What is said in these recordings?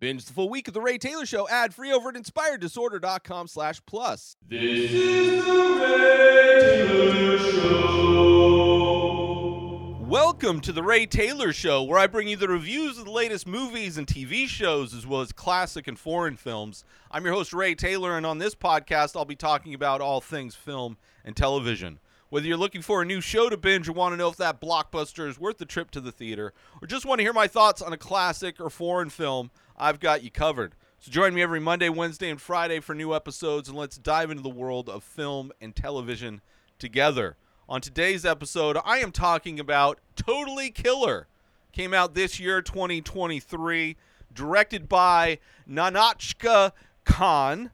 Binge the full week of The Ray Taylor Show ad-free over at inspireddisorder.com/plus. This is The Ray Taylor Show. Welcome to The Ray Taylor Show, where I bring you the reviews of the latest movies and TV shows, as well as classic and foreign films. I'm your host, Ray Taylor, and on this podcast, I'll be talking about all things film and television. Whether you're looking for a new show to binge or want to know if that blockbuster is worth the trip to the theater, or just want to hear my thoughts on a classic or foreign film, I've got you covered. So join me every Monday, Wednesday, and Friday for new episodes, and let's dive into the world of film and television together. On today's episode, I am talking about Totally Killer. Came out this year, 2023, directed by Nahnatchka Khan,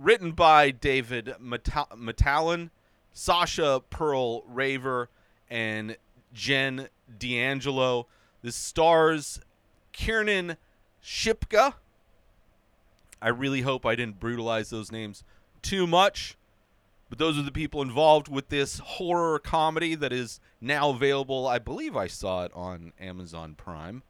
written by David Matalon, Sasha Perl-Raver, and Jen D'Angelo. This stars Kiernan Shipka. I really hope I didn't brutalize those names too much, but those are the people involved with this horror comedy that is now available. I believe I saw it on Amazon Prime.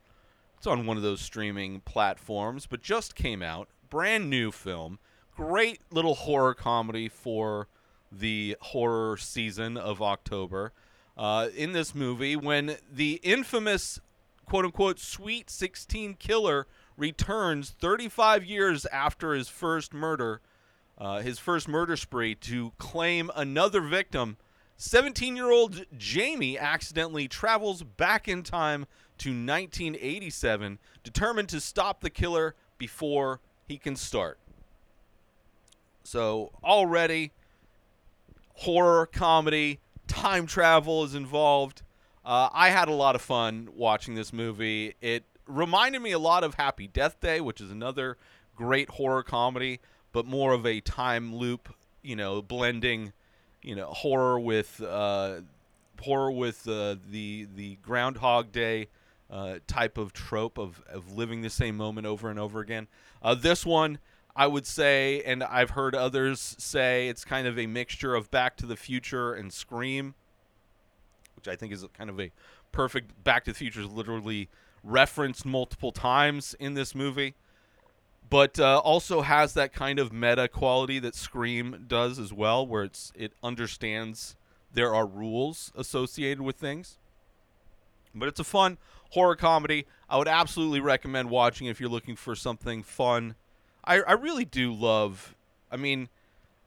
It's on one of those streaming platforms, but just came out. Brand new film. Great little horror comedy for the horror season of October. In this movie, when the infamous quote-unquote Sweet 16 Killer returns 35 years after his first murder spree to claim another victim, 17-year-old Jamie accidentally travels back in time to 1987, determined to stop the killer before he can start. So already, horror, comedy, time travel is involved. I had a lot of fun watching this movie. It reminded me a lot of Happy Death Day, which is another great horror comedy, but more of a time loop, blending, horror with the Groundhog Day type of trope of living the same moment over and over again. This one, I would say, and I've heard others say, it's kind of a mixture of Back to the Future and Scream, which I think is kind of a perfect. Back to the Future is literally referenced multiple times in this movie, but also has that kind of meta quality that Scream does as well, where it understands there are rules associated with things. But it's a fun horror comedy. I would absolutely recommend watching if you're looking for something fun. I really do love,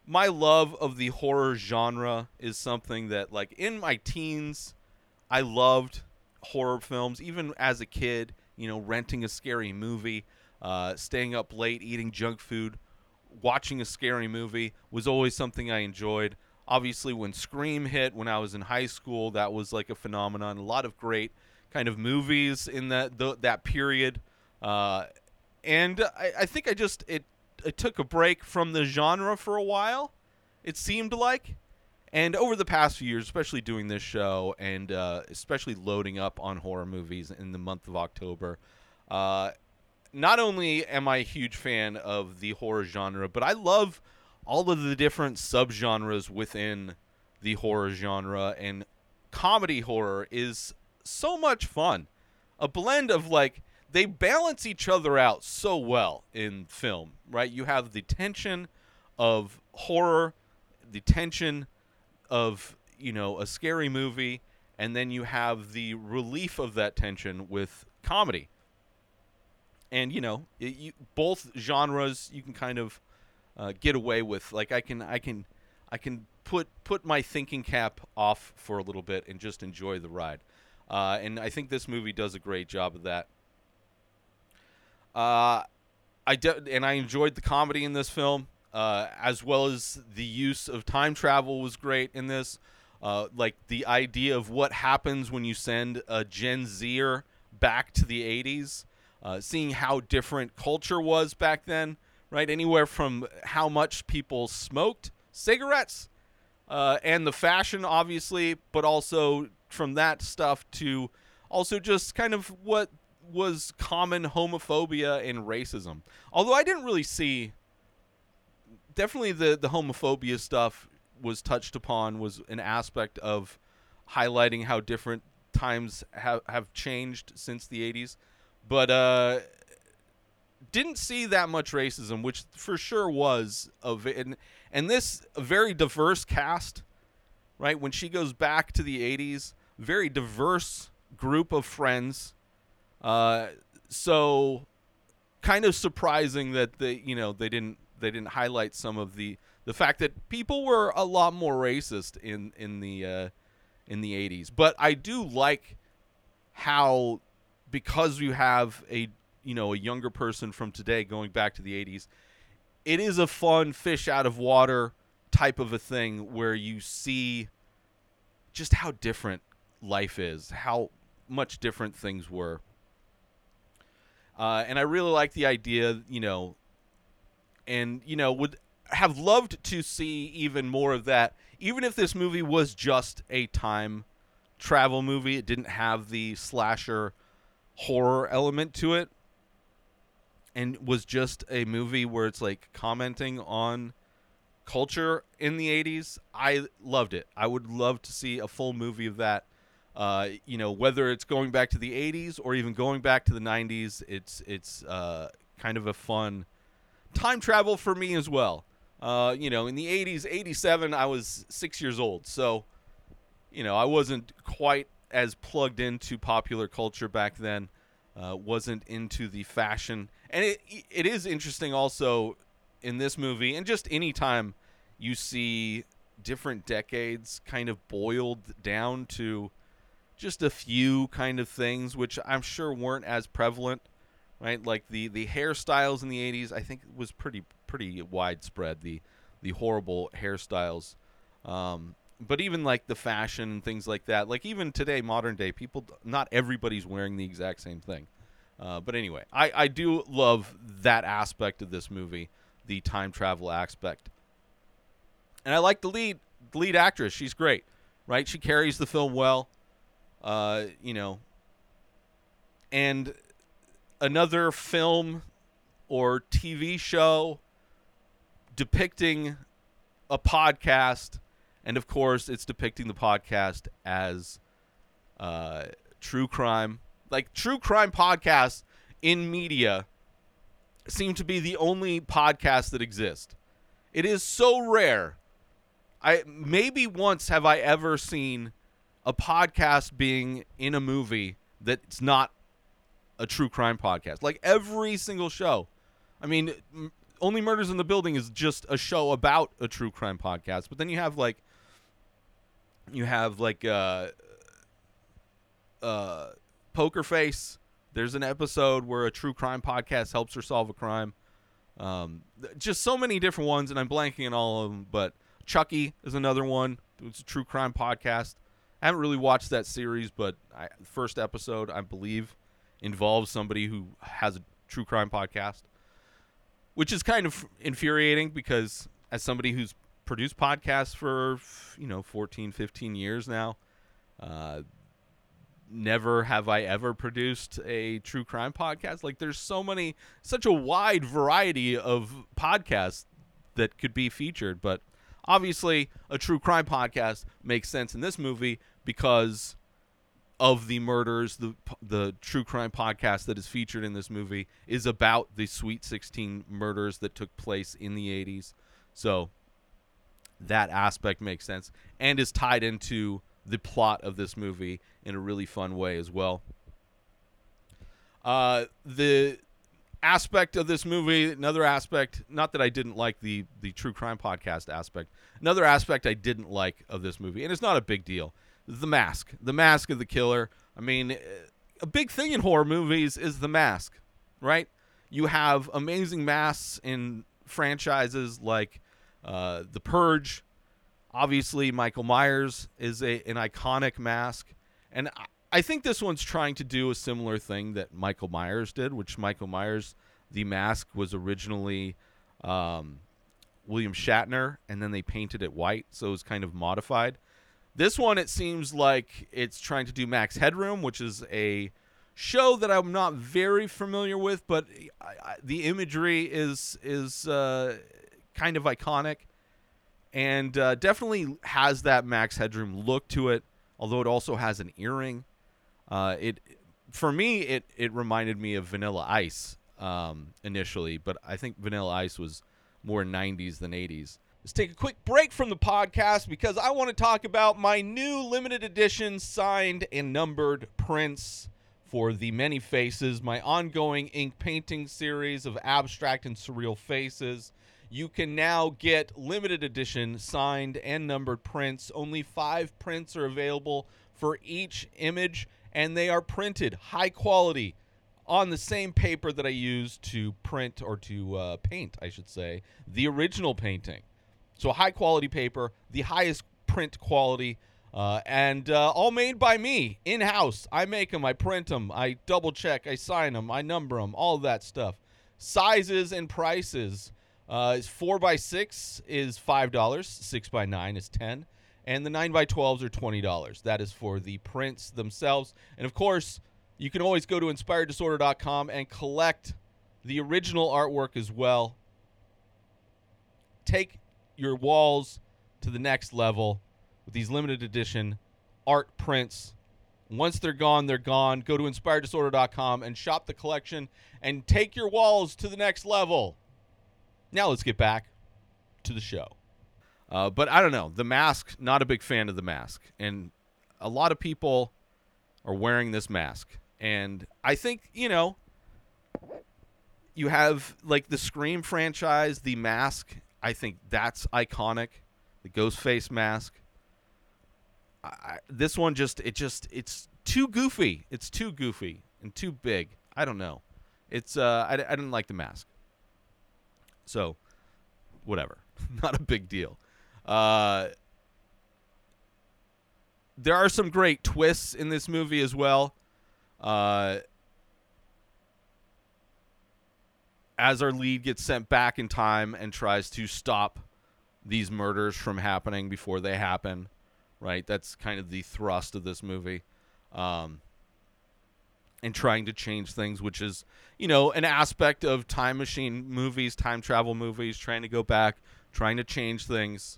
my love of the horror genre is something that, like, in my teens, I loved horror films. Even as a kid, renting a scary movie, staying up late, eating junk food, watching a scary movie was always something I enjoyed. Obviously, when Scream hit when I was in high school, that was like a phenomenon. A lot of great kind of movies in that period. And I think I took a break from the genre for a while, it seemed like. And over the past few years, especially doing this show and especially loading up on horror movies in the month of October, not only am I a huge fan of the horror genre, but I love all of the different subgenres within the horror genre. And comedy horror is so much fun. A blend of, like, they balance each other out so well in film, right? You have the tension of horror, the tension of, a scary movie, and then you have the relief of that tension with comedy. And, both genres you can kind of get away with. Like, I can put my thinking cap off for a little bit and just enjoy the ride. And I think this movie does a great job of that. I enjoyed the comedy in this film, as well as the use of time travel was great in this. Like the idea of what happens when you send a Gen Zer back to the 80s, seeing how different culture was back then, right? Anywhere from how much people smoked cigarettes and the fashion, obviously, but also from that stuff to also just kind of what was common homophobia and racism. Although I didn't really see, definitely the homophobia stuff was touched upon, was an aspect of highlighting how different times have changed since the 80s. But didn't see that much racism, which for sure was of it. And this very diverse cast, right? When she goes back to the 80s, very diverse group of friends. So kind of surprising that they didn't highlight some of the fact that people were a lot more racist in the 80s. But I do like how, because you have a younger person from today going back to the 80s, it is a fun fish out of water type of a thing where you see just how different life is, how much different things were. And I really like the idea, and would have loved to see even more of that. Even if this movie was just a time travel movie, it didn't have the slasher horror element to it, and was just a movie where it's like commenting on culture in the 80s. I loved it. I would love to see a full movie of that. Whether it's going back to the 80s or even going back to the 90s, it's kind of a fun time travel for me as well. In the 80s, 87, I was 6 years old, so I wasn't quite as plugged into popular culture back then, wasn't into the fashion. And it is interesting also in this movie, and just any time you see different decades kind of boiled down to just a few kind of things, which I'm sure weren't as prevalent, right? Like the hairstyles in the 80s, I think was pretty widespread, the horrible hairstyles. But even like the fashion and things like that, like even today, modern day people, not everybody's wearing the exact same thing. But anyway, I do love that aspect of this movie, the time travel aspect. And I like the lead actress. She's great, right? She carries the film well, and another film or TV show depicting a podcast. And, of course, it's depicting the podcast as true crime. Like, true crime podcasts in media seem to be the only podcasts that exist. It is so rare. Maybe once have I ever seen a podcast being in a movie that's not a true crime podcast. Like, every single show. I mean, Only Murders in the Building is just a show about a true crime podcast. But then you have, like, Poker Face. There's an episode where a true crime podcast helps her solve a crime. Just so many different ones, and I'm blanking on all of them. But Chucky is another one. It's a true crime podcast. I haven't really watched that series, but the first episode, I believe, involves somebody who has a true crime podcast, which is kind of infuriating because as somebody who's produced podcasts for 14, 15 years now, never have I ever produced a true crime podcast. Like, there's such a wide variety of podcasts that could be featured, but obviously a true crime podcast makes sense in this movie because of the murders. The true crime podcast that is featured in this movie is about the Sweet 16 murders that took place in the 80s. So that aspect makes sense and is tied into the plot of this movie in a really fun way as well. The aspect of this movie, another aspect, not that I didn't like the true crime podcast aspect, another aspect I didn't like of this movie, and it's not a big deal, the mask of the killer. I mean, a big thing in horror movies is the mask, right? You have amazing masks in franchises like The Purge. Obviously, Michael Myers is an iconic mask. And I think this one's trying to do a similar thing that Michael Myers did, which Michael Myers, the mask was originally William Shatner, and then they painted it white, so it was kind of modified. This one, it seems like it's trying to do Max Headroom, which is a show that I'm not very familiar with, but the imagery is kind of iconic, and definitely has that Max Headroom look to it, although it also has an earring. It, for me, it reminded me of Vanilla Ice initially, but I think Vanilla Ice was more 90s than 80s. Let's take a quick break from the podcast because I want to talk about my new limited edition signed and numbered prints for The Many Faces, my ongoing ink painting series of abstract and surreal faces. You can now get limited edition signed and numbered prints. Only 5 prints are available for each image, and they are printed high quality on the same paper that I used to print, or to paint, I should say, the original painting. So high quality paper, the highest print quality, and all made by me in-house. I make them, I print them, I double check, I sign them, I number them, all that stuff. Sizes and prices is 4x6 is $5, 6x9 is $10, and the 9x12s are $20. That is for the prints themselves. And of course, you can always go to inspireddisorder.com and collect the original artwork as well. Take your walls to the next level with these limited edition art prints. Once they're gone, they're gone. Go to inspireddisorder.com and shop the collection and take your walls to the next level. Now let's get back to the show. But I don't know. The mask, not a big fan of the mask. And a lot of people are wearing this mask. And I think, you know, you have, like, the Scream franchise, the mask. I think that's iconic, the Ghostface mask. This one it's too goofy. It's too goofy and too big. I don't know. It's I didn't like the mask. So, whatever. Not a big deal. There are some great twists in this movie as well. As our lead gets sent back in time and tries to stop these murders from happening before they happen, right? That's kind of the thrust of this movie. And trying to change things, which is, you know, an aspect of time machine movies, time travel movies, trying to go back, trying to change things,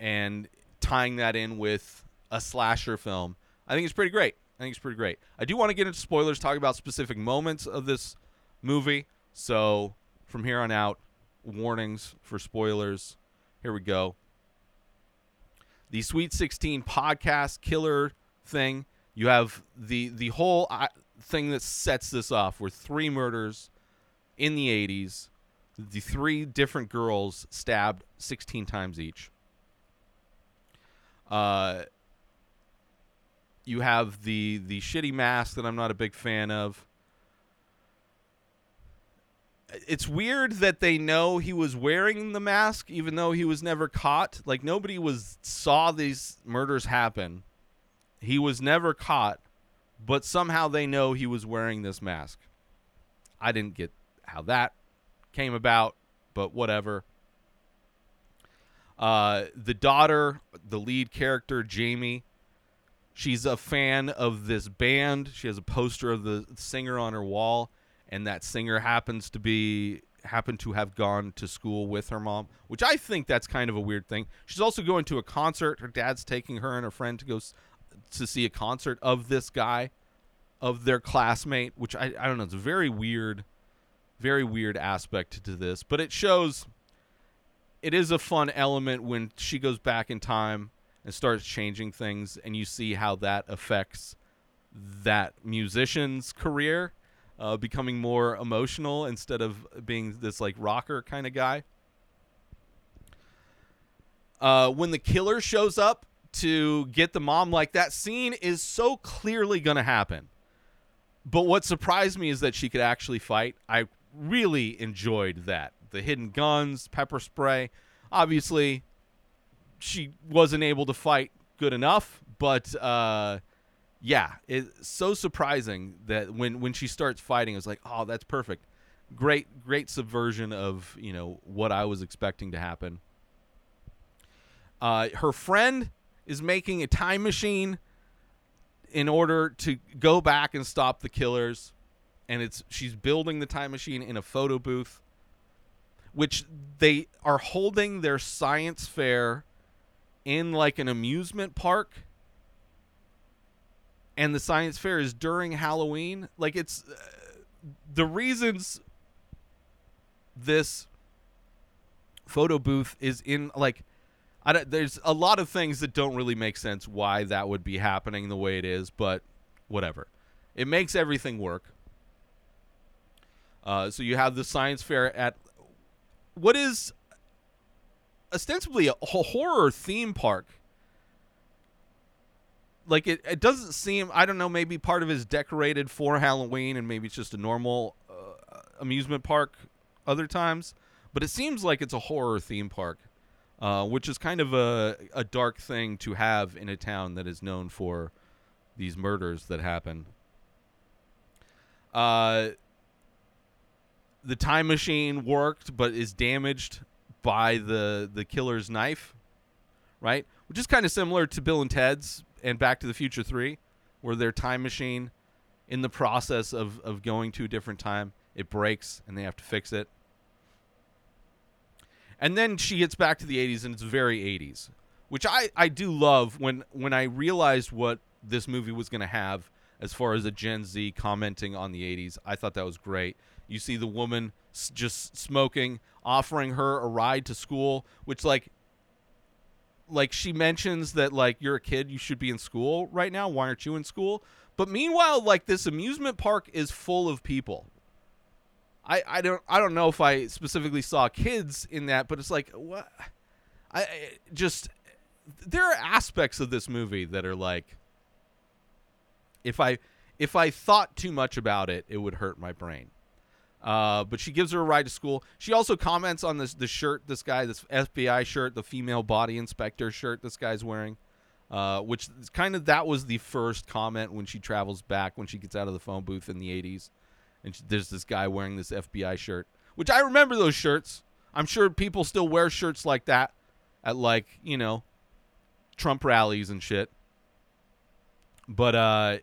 and tying that in with a slasher film. I think it's pretty great. I do want to get into spoilers, talk about specific moments of this movie. So, from here on out, warnings for spoilers. Here we go. The Sweet 16 podcast killer thing. You have the whole thing that sets this off were 3 murders in the 80s. The 3 different girls stabbed 16 times each. You have the shitty mask that I'm not a big fan of. It's weird that they know he was wearing the mask, even though he was never caught. Like, nobody saw these murders happen. He was never caught, but somehow they know he was wearing this mask. I didn't get how that came about, but whatever. The daughter, the lead character, Jamie, she's a fan of this band. She has a poster of the singer on her wall. And that singer happened to have gone to school with her mom, which I think that's kind of a weird thing. She's also going to a concert. Her dad's taking her and her friend to go to see a concert of this guy, of their classmate, which I don't know. It's a very weird aspect to this. But it shows it is a fun element when she goes back in time and starts changing things, and you see how that affects that musician's career. Becoming more emotional instead of being this, like, rocker kind of guy. When the killer shows up to get the mom, like, that scene is so clearly going to happen. But what surprised me is that she could actually fight. I really enjoyed that. The hidden guns, pepper spray. Obviously, she wasn't able to fight good enough, but... yeah, it's so surprising that when she starts fighting, it's like, oh, that's perfect. Great subversion of, you know, what I was expecting to happen. Her friend is making a time machine in order to go back and stop the killers. And she's building the time machine in a photo booth, which they are holding their science fair in, like, an amusement park. And the science fair is during Halloween. Like, it's the reasons this photo booth is in, like, there's a lot of things that don't really make sense why that would be happening the way it is, but whatever. It makes everything work. So you have the science fair at what is ostensibly a horror theme park. Like, it doesn't seem, I don't know, maybe part of it is decorated for Halloween and maybe it's just a normal amusement park other times. But it seems like it's a horror theme park, which is kind of a dark thing to have in a town that is known for these murders that happen. The time machine worked but is damaged by the killer's knife, right? Which is kind of similar to Bill and Ted's and Back to the Future 3, where their time machine, in the process of going to a different time, it breaks and they have to fix it. And then she gets back to the 80s, and it's very 80s, which I do love. When I realized what this movie was going to have as far as a Gen Z commenting on the 80s, I thought that was great. You see the woman just smoking, offering her a ride to school, which, like she mentions that, like, you're a kid, you should be in school right now. Why aren't you in school? But meanwhile, like, this amusement park is full of people. I don't know if I specifically saw kids in that, but it's like, what? There are aspects of this movie that are like, if I thought too much about it, it would hurt my brain. But she gives her a ride to school. She also comments on the shirt this guy, this FBI shirt, the female body inspector shirt this guy's wearing, which is kind of, that was the first comment when she travels back, when she gets out of the phone booth in the 80s. And there's this guy wearing this FBI shirt, which I remember those shirts. I'm sure people still wear shirts like that at, like, you know, Trump rallies and shit. But,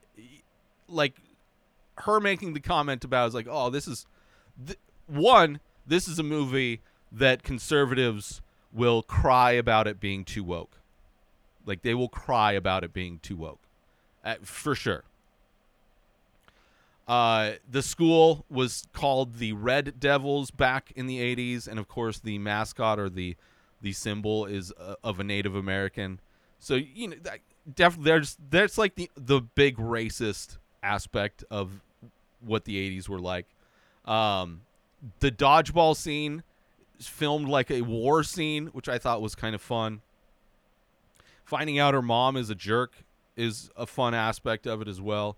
like, her making the comment about is like, oh, this is, one, this is a movie that conservatives will cry about it being too woke. Like, they will cry about it being too woke, for sure. The school was called the Red Devils back in the 80s. And, of course, the mascot or the symbol is of a Native American. So, you know, there's like the big racist aspect of what the 80s were like. The dodgeball scene is filmed like a war scene, which I thought was kind of fun. Finding out her mom is a jerk is a fun aspect of it as well.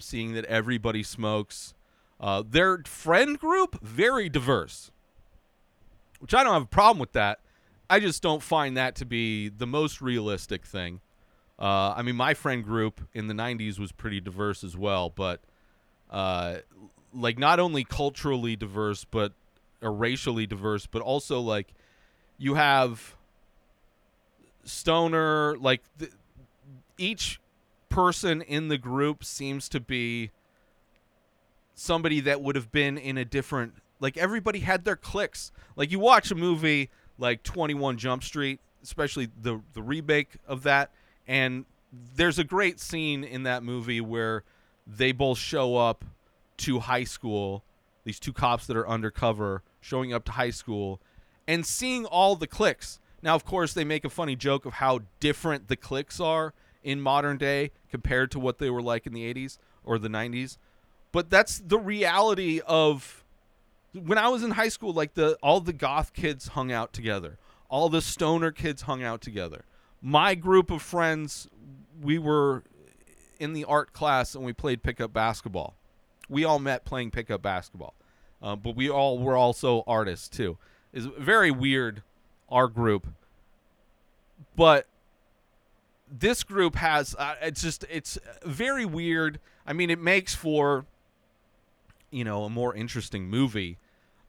Seeing that everybody smokes, their friend group, very diverse, which I don't have a problem with that. I just don't find that to be the most realistic thing. I mean, my friend group in the 90s was pretty diverse as well, but like, not only culturally diverse, but racially diverse, but also, like, you have stoner, like, each person in the group seems to be somebody that would have been in a different, like, everybody had their cliques. Like, you watch a movie like 21 Jump Street, especially the remake of that, and there's a great scene in that movie where they both show up to high school, these two cops that are undercover showing up to high school and seeing all the cliques. Now, of course, they make a funny joke of how different the cliques are in modern day compared to what they were like in the 80s or the 90s. But that's the reality of when I was in high school. Like, all the goth kids hung out together. All the stoner kids hung out together. My group of friends, we were in the art class and we played pickup basketball. We all met playing pickup basketball. But we all were also artists too. It's very weird, our group. But this group has, it's very weird. I mean, it makes for, you know, a more interesting movie,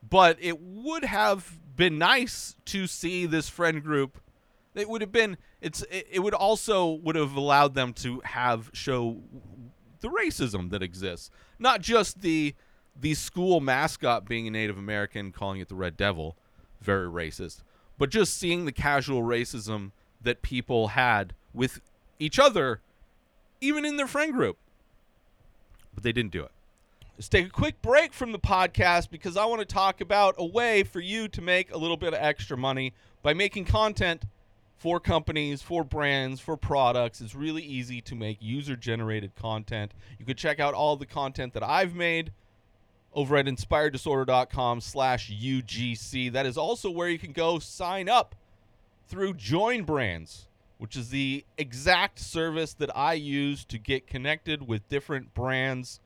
but it would have been nice to see this friend group. It would have been, it would also would have allowed them to show the racism that exists, not just the school mascot being a Native American, calling it the Red Devil, very racist, but just seeing the casual racism that people had with each other, even in their friend group. But they didn't do it. Let's take a quick break from the podcast because I want to talk about a way for you to make a little bit of extra money by making content for companies, for brands, for products. It's really easy to make user-generated content. You could check out all the content that I've made over at inspireddisorder.com/UGC. That is also where you can go sign up through Join Brands, which is the exact service that I use to get connected with different brands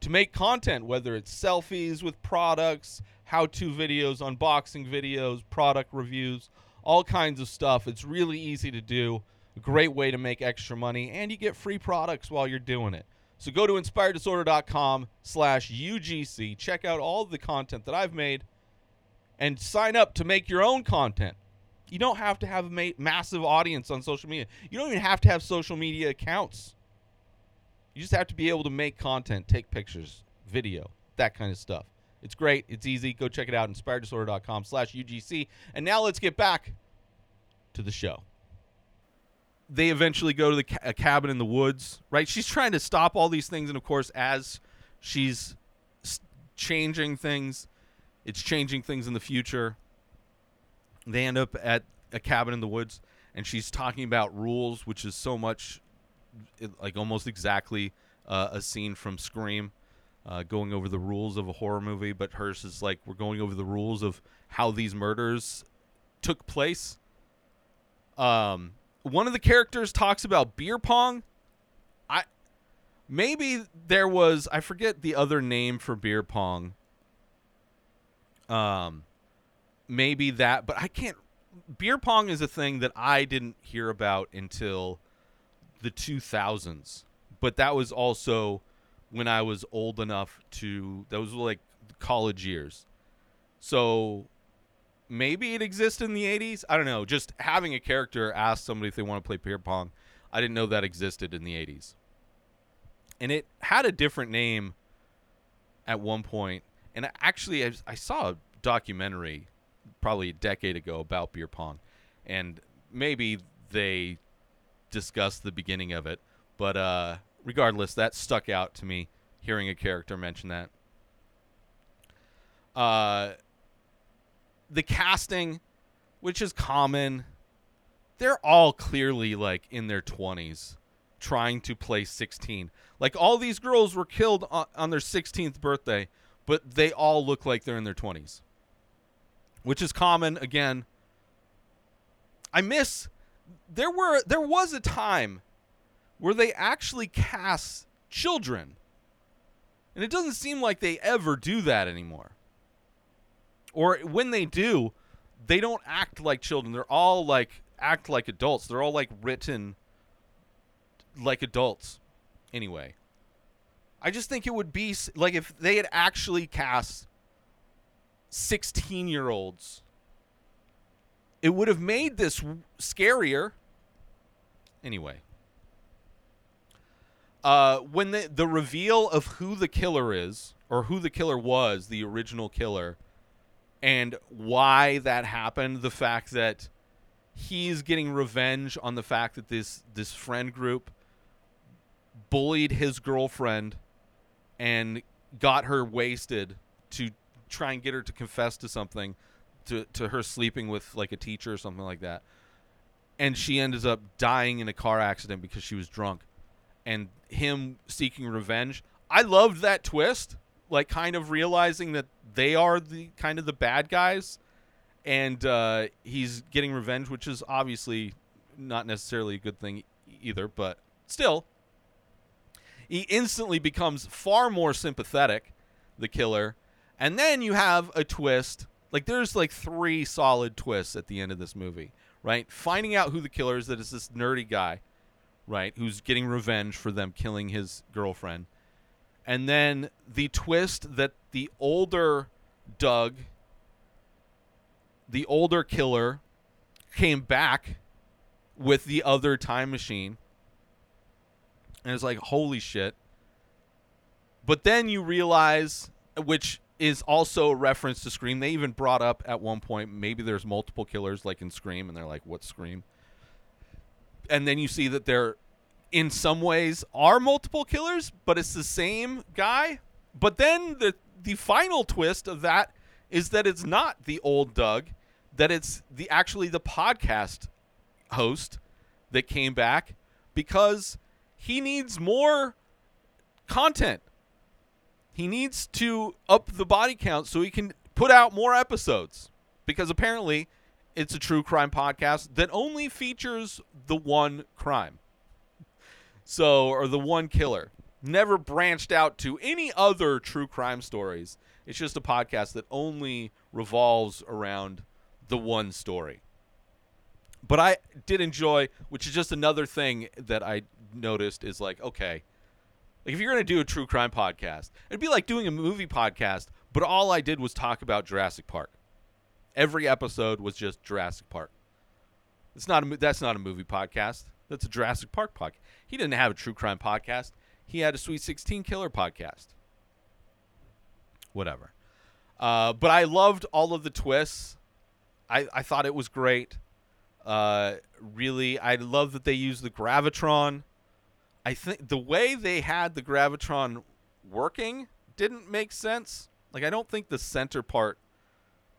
to make content, whether it's selfies with products, how-to videos, unboxing videos, product reviews, all kinds of stuff. It's really easy to do, a great way to make extra money, and you get free products while you're doing it. So go to inspireddisorder.com/UGC, check out all the content that I've made, and sign up to make your own content. You don't have to have a massive audience on social media. You don't even have to have social media accounts. You just have to be able to make content, take pictures, video, that kind of stuff. It's great. It's easy. Go check it out, inspireddisorder.com/UGC. And now let's get back to the show. They eventually go to the cabin in the woods, right? She's trying to stop all these things. And, of course, as she's changing things, it's changing things in the future. They end up at a cabin in the woods, and she's talking about rules, which is so much like almost exactly a scene from Scream. Going over the rules of a horror movie, but hers is like, we're going over the rules of how these murders took place. One of the characters talks about beer pong. Maybe there was, I forget the other name for beer pong. Maybe that, but I can't. Beer pong is a thing that I didn't hear about until the 2000s, but that was also when I was old enough to, that was like college years. So maybe it existed in the 80s. I don't know. Just having a character ask somebody if they want to play beer pong, I didn't know that existed in the 80s. And it had a different name at one point. And actually, I saw a documentary probably a decade ago about beer pong. And maybe they discussed the beginning of it. But, regardless, that stuck out to me, hearing a character mention that. The casting, which is common, they're all clearly, like, in their 20s trying to play 16. Like, all these girls were killed on their 16th birthday, but they all look like they're in their 20s, which is common, again. I miss... There was a time where they actually cast children. And it doesn't seem like they ever do that anymore. Or when they do, they don't act like children. They're all like, act like adults. They're all like written like adults. Anyway, I just think it would be like if they had actually cast 16-year-olds, it would have made this scarier. Anyway. When the reveal of who the killer is, or who the killer was, the original killer, and why that happened, the fact that he's getting revenge on the fact that this friend group bullied his girlfriend and got her wasted to try and get her to confess to something, to her sleeping with like a teacher or something like that. And she ends up dying in a car accident because she was drunk. And him seeking revenge. I loved that twist, like kind of realizing that they are the kind of the bad guys, and he's getting revenge, which is obviously not necessarily a good thing either, but still, he instantly becomes far more sympathetic, the killer. And then you have a twist. Like there's like three solid twists at the end of this movie, right? Finding out who the killer is, that it's this nerdy guy, right, who's getting revenge for them killing his girlfriend. And then the twist that the older Doug, the older killer, came back with the other time machine. And it's like, holy shit. But then you realize, which is also a reference to Scream. They even brought up at one point, maybe there's multiple killers like in Scream, and they're like, what's Scream? And then you see that there, in some ways, are multiple killers, but it's the same guy. But then the final twist of that is that it's not the old Doug, that it's actually the podcast host that came back because he needs more content. He needs to up the body count so he can put out more episodes, because apparently it's a true crime podcast that only features the one crime. So, or the one killer. Never branched out to any other true crime stories. It's just a podcast that only revolves around the one story. But I did enjoy, which is just another thing that I noticed is like, okay, like if you're going to do a true crime podcast, it'd be like doing a movie podcast, but all I did was talk about Jurassic Park. Every episode was just Jurassic Park. That's not a movie podcast. That's a Jurassic Park podcast. He didn't have a true crime podcast. He had a Sweet 16 Killer podcast. Whatever. But I loved all of the twists. I thought it was great. Really, I love that they used the Gravitron. I think the way they had the Gravitron working didn't make sense. Like, I don't think the center part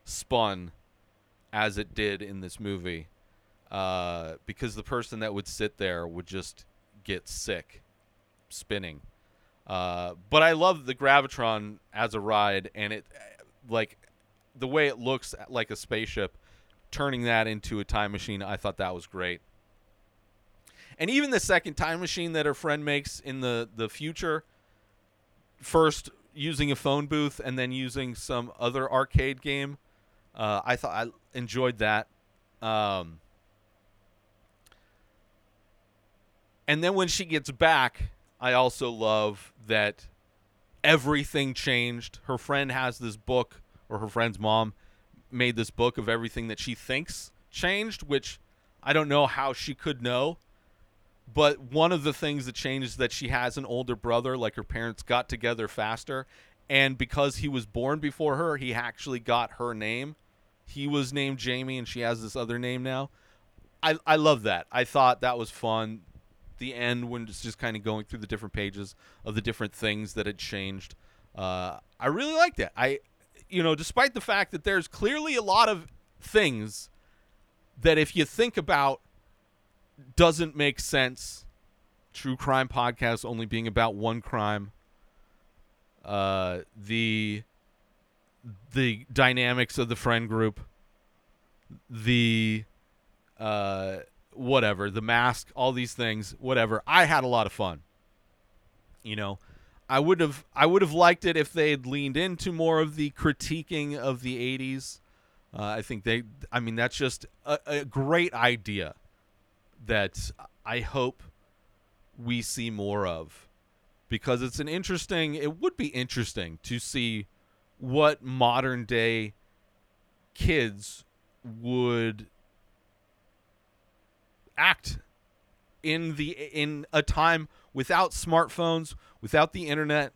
spun as it did in this movie. Because the person that would sit there would just get sick spinning. But I love the Gravitron as a ride, and it, like, the way it looks like a spaceship, turning that into a time machine, I thought that was great. And even the second time machine that her friend makes in the future, first using a phone booth and then using some other arcade game, I thought I enjoyed that. And then when she gets back, I also love that everything changed. Her friend has this book, or her friend's mom made this book of everything that she thinks changed, which I don't know how she could know. But one of the things that changed is that she has an older brother, like her parents got together faster. And because he was born before her, he actually got her name. He was named Jamie, and she has this other name now. I love that. I thought that was fun. The end, when it's just kind of going through the different pages of the different things that had changed, I really liked it. Despite the fact that there's clearly a lot of things that, if you think about, doesn't make sense. True crime podcast only being about one crime. The dynamics of the friend group. The mask, all these things, whatever. I had a lot of fun. I would have liked it if they had leaned into more of the critiquing of the 80s. That's just a great idea that I hope we see more of, because it would be interesting to see what modern day kids would act in a time without smartphones, without the internet,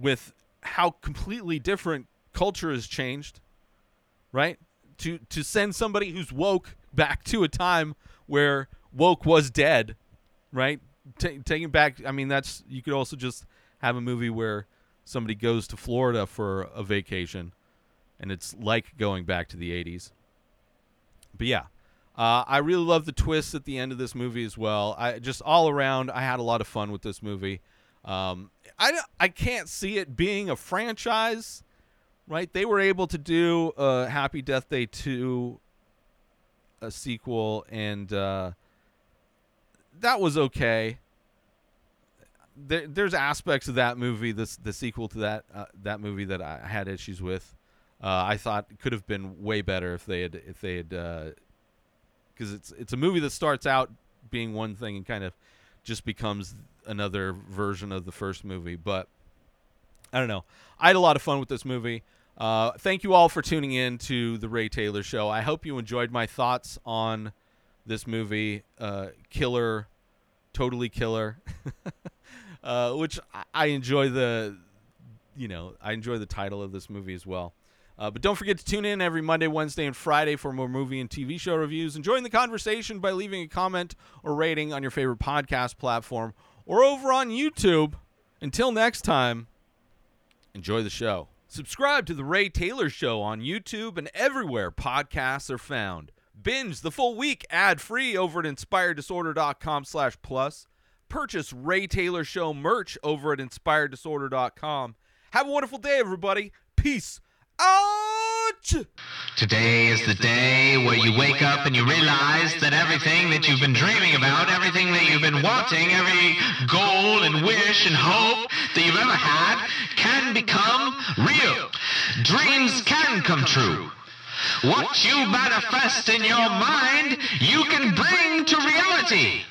with how completely different culture has changed, right? To send somebody who's woke back to a time where woke was dead, right? Taking back, you could also just have a movie where somebody goes to Florida for a vacation, and it's like going back to the 80s. But yeah. I really love the twists at the end of this movie as well. All around, I had a lot of fun with this movie. I can't see it being a franchise, right? They were able to do Happy Death Day 2, a sequel, and that was okay. There's aspects of that movie, the sequel to that movie, that I had issues with. I thought it could have been way better if they had because it's a movie that starts out being one thing and kind of just becomes another version of the first movie. But I don't know. I had a lot of fun with this movie. Thank you all for tuning in to The Ray Taylor Show. I hope you enjoyed my thoughts on this movie, Totally Killer, which I enjoy the title of this movie as well. But don't forget to tune in every Monday, Wednesday, and Friday for more movie and TV show reviews. And join the conversation by leaving a comment or rating on your favorite podcast platform or over on YouTube. Until next time, Enjoy the show. Subscribe to The Ray Taylor Show on YouTube and everywhere podcasts are found. Binge the full week ad-free over at inspireddisorder.com/plus. Purchase Ray Taylor Show merch over at inspireddisorder.com. Have a wonderful day, everybody. Peace out. Today is the day where you wake up and you realize that everything that you've been dreaming about, everything that you've been wanting, every goal and wish and hope that you've ever had can become real. Dreams can come true. What you manifest in your mind, you can bring to reality.